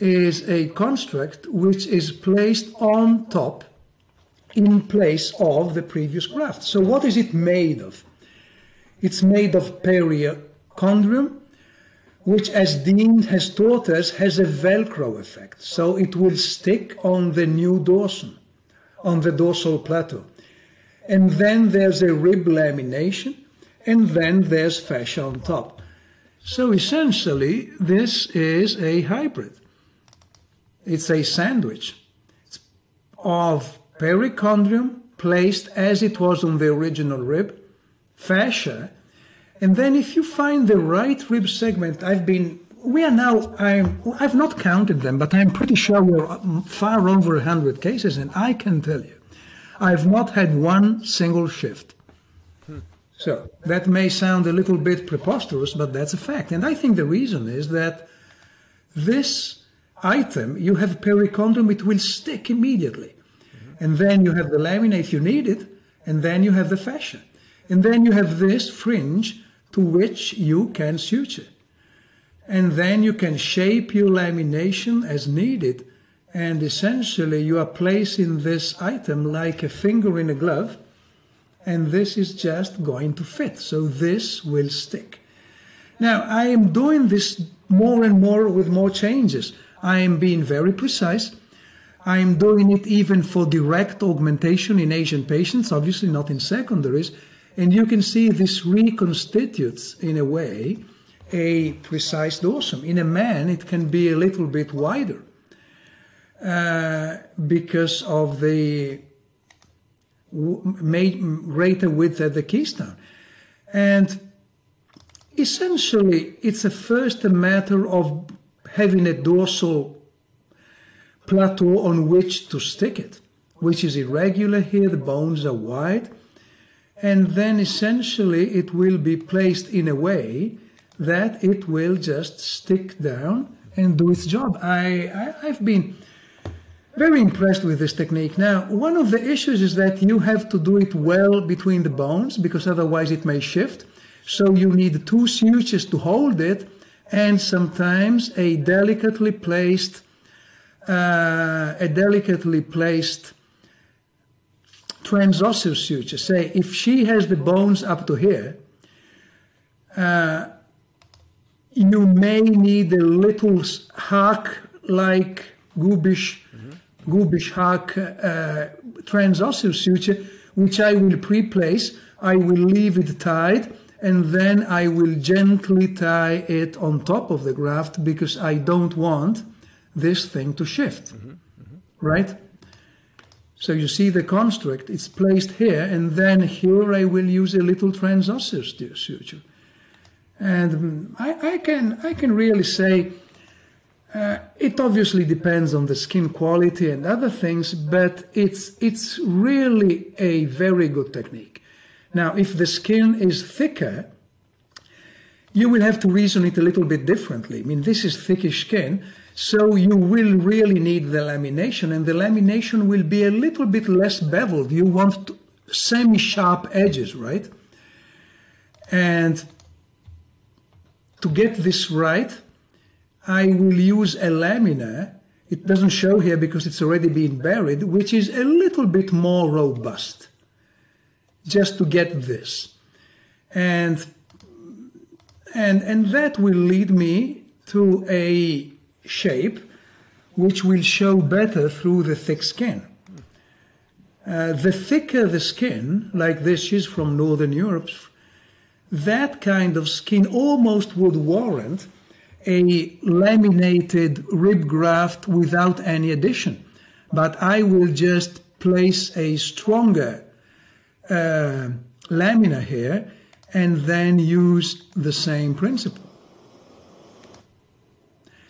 is a construct which is placed on top in place of the previous graft. So what is it made of? It's made of perichondrium, which, as Dean has taught us, has a Velcro effect. So it will stick on the new dorsum, on the dorsal plateau. And then there's a rib lamination, and then there's fascia on top. So essentially, this is a hybrid. It's a sandwich of perichondrium placed as it was on the original rib, fascia, and then if you find the right rib segment, I've not counted them, but I'm pretty sure we're far over 100 cases, and I can tell you, I've not had one single shift. So that may sound a little bit preposterous, but that's a fact. And I think the reason is that this item, you have perichondrium, it will stick immediately. And then you have the lamina if you need it, and then you have the fascia. And then you have this fringe to which you can suture. And then you can shape your lamination as needed, and essentially you are placing this item like a finger in a glove, and this is just going to fit, so this will stick. Now, I am doing this more and more with more changes. I am being very precise. I am doing it even for direct augmentation in Asian patients, obviously not in secondaries. And you can see this reconstitutes, in a way, a precise dorsum. In a man, it can be a little bit wider because of the greater width at the keystone. And essentially, it's first a matter of having a dorsal plateau on which to stick it, which is irregular here, the bones are wide, and then essentially it will be placed in a way that it will just stick down and do its job. I've been very impressed with this technique. Now, one of the issues is that you have to do it well between the bones, because otherwise it may shift, so you need two sutures to hold it, and sometimes a delicately placed transosseous suture. Say, if she has the bones up to here, you may need a little hark-like Gubisch hark transosseous suture, which I will pre-place. I will leave it tied, and then I will gently tie it on top of the graft, because I don't want this thing to shift, right? So you see the construct, it's placed here, and then here I will use a little transosseous suture. And I can really say it obviously depends on the skin quality and other things, but it's really a very good technique. Now, if the skin is thicker, you will have to reason it a little bit differently. I mean, this is thickish skin, so you will really need the lamination, and the lamination will be a little bit less beveled. You want semi-sharp edges, right? And to get this right, I will use a lamina. It doesn't show here because it's already been buried, which is a little bit more robust, just to get this. And that will lead me to a shape which will show better through the thick skin. The thicker the skin, like this, she's from Northern Europe, that kind of skin almost would warrant a laminated rib graft without any addition. But I will just place a stronger lamina here and then use the same principle.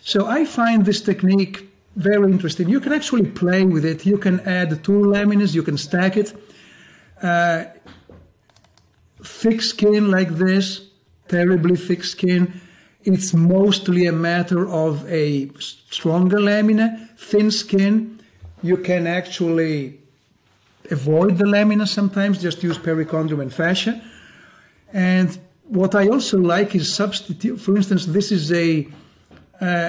So I find this technique very interesting. You can actually play with it. You can add two laminas, you can stack it. Thick skin like this, terribly thick skin, it's mostly a matter of a stronger lamina. Thin skin, you can actually avoid the lamina sometimes, just use perichondrium and fascia. And what I also like is substitute. For instance, this is a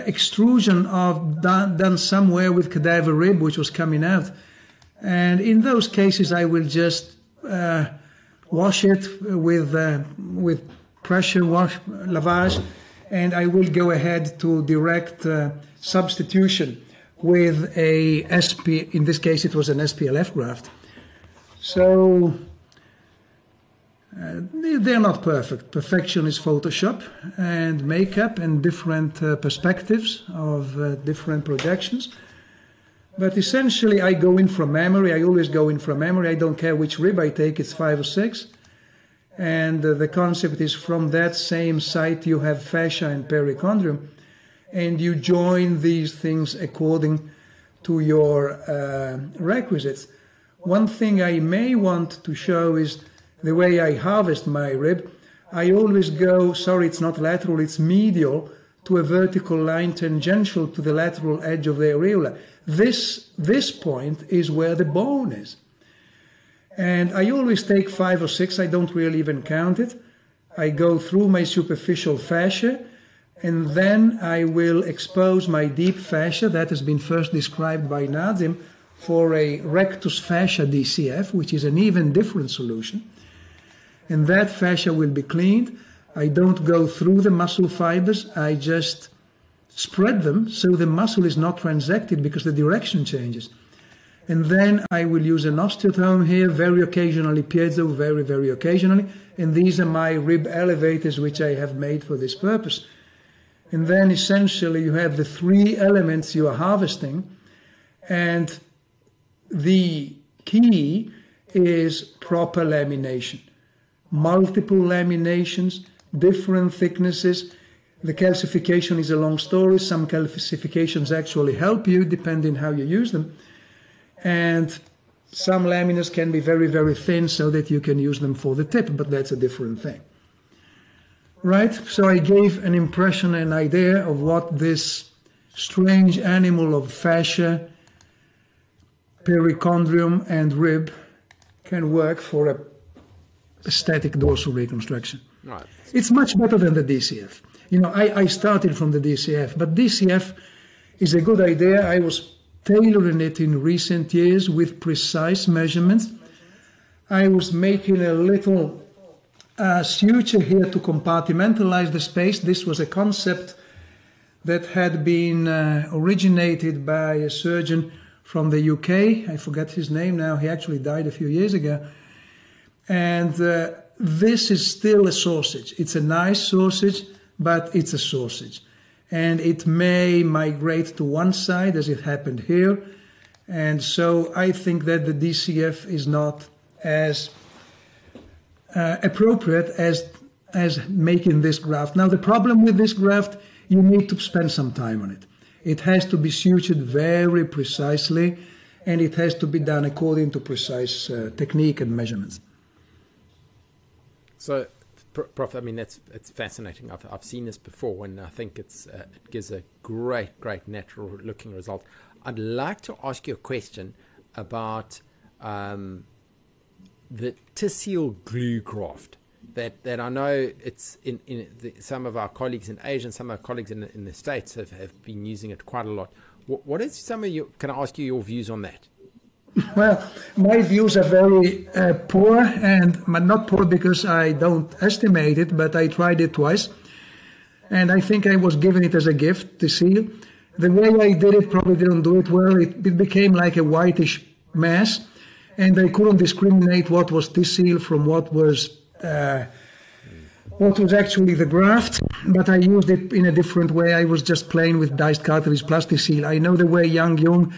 extrusion of done somewhere with cadaver rib, which was coming out. And in those cases, I will just wash it with pressure wash lavage, and I will go ahead to direct substitution with a SP. In this case, it was an SPLF graft. So. They're not perfect. Perfection is Photoshop and makeup and different perspectives of different projections. But essentially, I go in from memory. I always go in from memory. I don't care which rib I take. It's 5 or 6. And the concept is from that same site, you have fascia and perichondrium. And you join these things according to your requisites. One thing I may want to show is the way I harvest my rib, I always go, sorry, it's not lateral, it's medial, to a vertical line tangential to the lateral edge of the areola. This point is where the bone is. And I always take 5 or 6, I don't really even count it. I go through my superficial fascia, and then I will expose my deep fascia, that has been first described by Nadim, for a rectus fascia DCF, which is an even different solution. And that fascia will be cleaned. I don't go through the muscle fibers. I just spread them so the muscle is not transected because the direction changes. And then I will use an osteotome here, very occasionally piezo, very, very occasionally. And these are my rib elevators, which I have made for this purpose. And then essentially you have the 3 elements you are harvesting. And the key is proper lamination. Multiple laminations, different thicknesses. The calcification is a long story. Some calcifications actually help you, depending how you use them. And some laminas can be very, very thin so that you can use them for the tip, but that's a different thing. Right? So I gave an impression, an idea of what this strange animal of fascia, perichondrium, and rib can work for a static dorsal reconstruction. Right. It's much better than the DCF. You know, I started from the DCF, but DCF is a good idea. I was tailoring it in recent years with precise measurements. I was making a little suture here to compartmentalize the space. This was a concept that had been originated by a surgeon from the UK. I forget his name now. He actually died a few years ago. And this is still a sausage. It's a nice sausage, but it's a sausage. And it may migrate to one side, as it happened here, And so I think that the DCF is not as appropriate as making this graft. Now, the problem with this graft, you need to spend some time on it. It has to be sutured very precisely, and it has to be done according to precise technique and measurements. So, Prof, I mean, it's fascinating. I've seen this before, and I think it gives a great natural-looking result. I'd like to ask you a question about the Tisseal glue graft that I know it's some of our colleagues in Asia and some of our colleagues in the States have been using it quite a lot. What is some of your, can I ask you your views on that? Well, my views are very poor, and not poor because I don't estimate it, but I tried it twice, and I think I was given it as a gift to see. The way I did it probably didn't do it well. It became like a whitish mass, and I couldn't discriminate what was Tisseal from what was actually the graft, but I used it in a different way. I was just playing with diced cartilage plus Tisseal. I know the way Yang Jung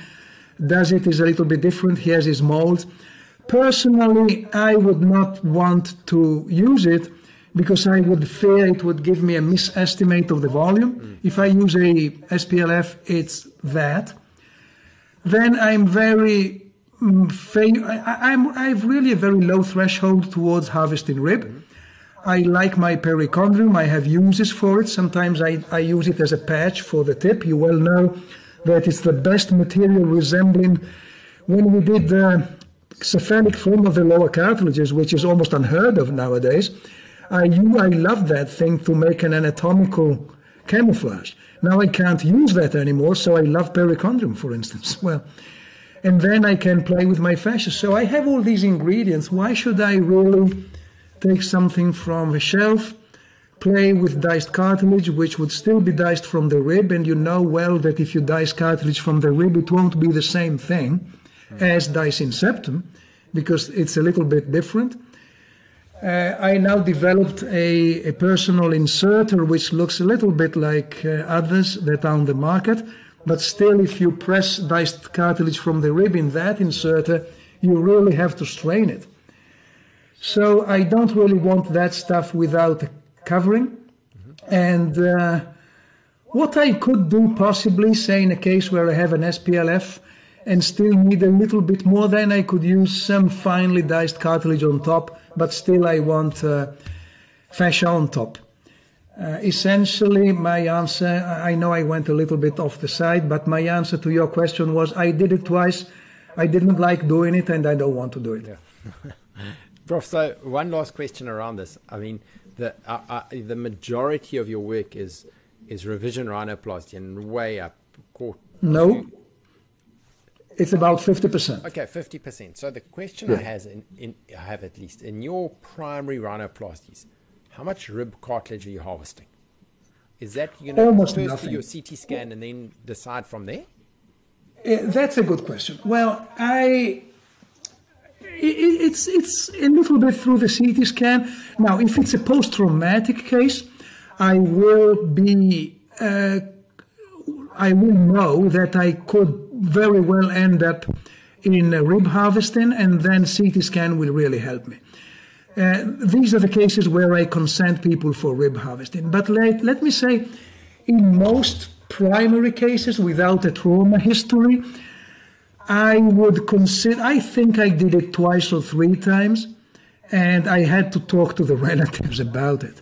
does it is a little bit different. He has his mold. Personally, I would not want to use it because I would fear it would give me a misestimate of the volume. If I use a SPLF, it's that. Then I'm I've really a very low threshold towards harvesting rib. I like my perichondrium. I have uses for it. Sometimes I use it as a patch for the tip. You well know that it's the best material resembling when we did the cephalic form of the lower cartilages, which is almost unheard of nowadays. I love that thing to make an anatomical camouflage. Now I can't use that anymore, so I love perichondrium, for instance. Well, and then I can play with my fascia. So I have all these ingredients. Why should I really take something from a shelf, play with diced cartilage, which would still be diced from the rib, and you know well that if you dice cartilage from the rib, it won't be the same thing as dicing septum, because it's a little bit different. I now developed a personal inserter, which looks a little bit like others that are on the market, but still if you press diced cartilage from the rib in that inserter, you really have to strain it. So I don't really want that stuff without a covering. And what I could do possibly, say in a case where I have an SPLF and still need a little bit more, then I could use some finely diced cartilage on top, but still I want fascia on top. Essentially, my answer, I know I went a little bit off the side, but my answer to your question was I did it twice, I didn't like doing it, and I don't want to do it. Yeah. Prof, so one last question around this. I mean, the majority of your work is revision rhinoplasty and way up. No, it's about 50%. Okay, 50%. So the question I have at least in your primary rhinoplasties, how much rib cartilage are you harvesting? Is that almost first nothing. Do your CT scan and then decide from there? That's a good question. Well, It's a little bit through the CT scan. Now, if it's a post-traumatic case, I will know that I could very well end up in rib harvesting, and then CT scan will really help me. These are the cases where I consent people for rib harvesting. But let me say, in most primary cases without a trauma history, I think I did it twice or three times, and I had to talk to the relatives about it.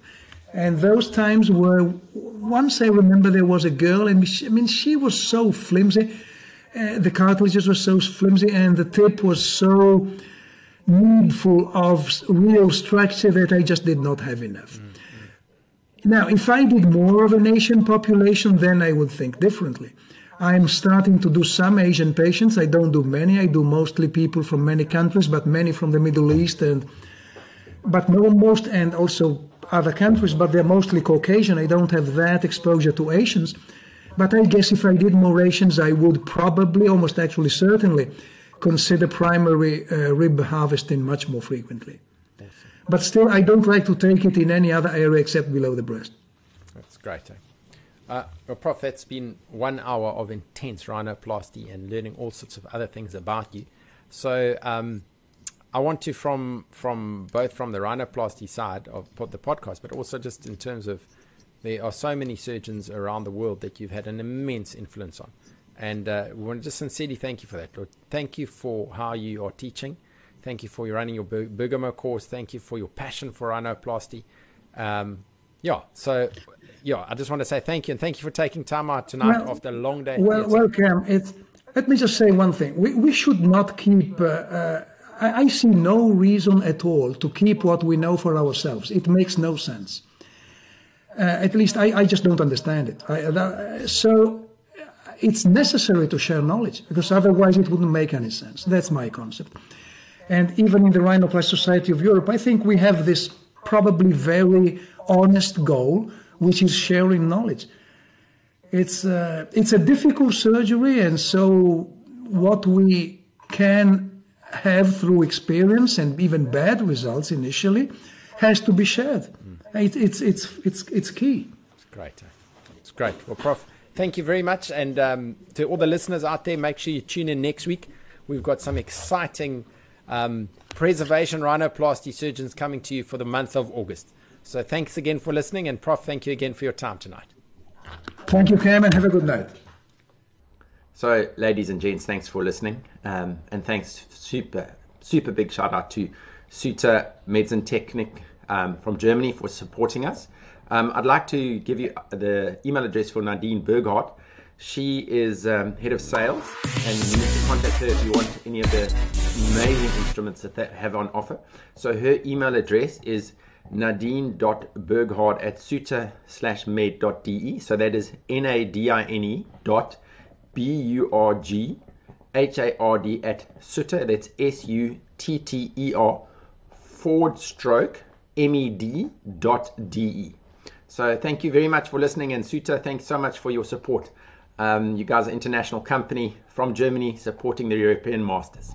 And those times were, once I remember there was a girl, and she was so flimsy, the cartilages were so flimsy, and the tip was so needful of real structure that I just did not have enough. Now, if I did more of an Asian population, then I would think differently. I'm starting to do some Asian patients. I don't do many. I do mostly people from many countries, but many from the Middle East, and also other countries, but they're mostly Caucasian. I don't have that exposure to Asians. But I guess if I did more Asians, I would probably, almost actually certainly, consider primary rib harvesting much more frequently. But still, I don't like to take it in any other area except below the breast. That's great. Prof, that's been 1 hour of intense rhinoplasty and learning all sorts of other things about you. So I want to, from both the rhinoplasty side of the podcast, but also just in terms of there are so many surgeons around the world that you've had an immense influence on. And we want to just sincerely thank you for that, Lord. Thank you for how you are teaching. Thank you for running your Bergamo course. Thank you for your passion for rhinoplasty. I just want to say thank you, and thank you for taking time out tonight after a long day. Well, welcome. Let me just say one thing. We should not keep... I see no reason at all to keep what we know for ourselves. It makes no sense. At least I just don't understand it. So it's necessary to share knowledge, because otherwise it wouldn't make any sense. That's my concept. And even in the Rhinoplasty Society of Europe, I think we have this probably very honest goal, which is sharing knowledge. It's a difficult surgery, and so what we can have through experience and even bad results initially has to be shared. It's key. It's great. It's great. Well, Prof, thank you very much, and to all the listeners out there, make sure you tune in next week. We've got some exciting preservation rhinoplasty surgeons coming to you for the month of August. So thanks again for listening, and Prof, thank you again for your time tonight. Thank you, Cam, and have a good night. So, ladies and gents, thanks for listening, and thanks, super big shout out to Sutter Medizintechnik from Germany for supporting us. I'd like to give you the email address for Nadine Burghardt. She is head of sales, and you need to contact her if you want any of the amazing instruments that they have on offer. So her email address is nadine.burghard@sutter-med.de. So that is nadine.burghard@ sutter, that's sutter.med.de. So thank you very much for listening, and Sutter, thanks so much for your support. You guys are an international company from Germany supporting the European masters.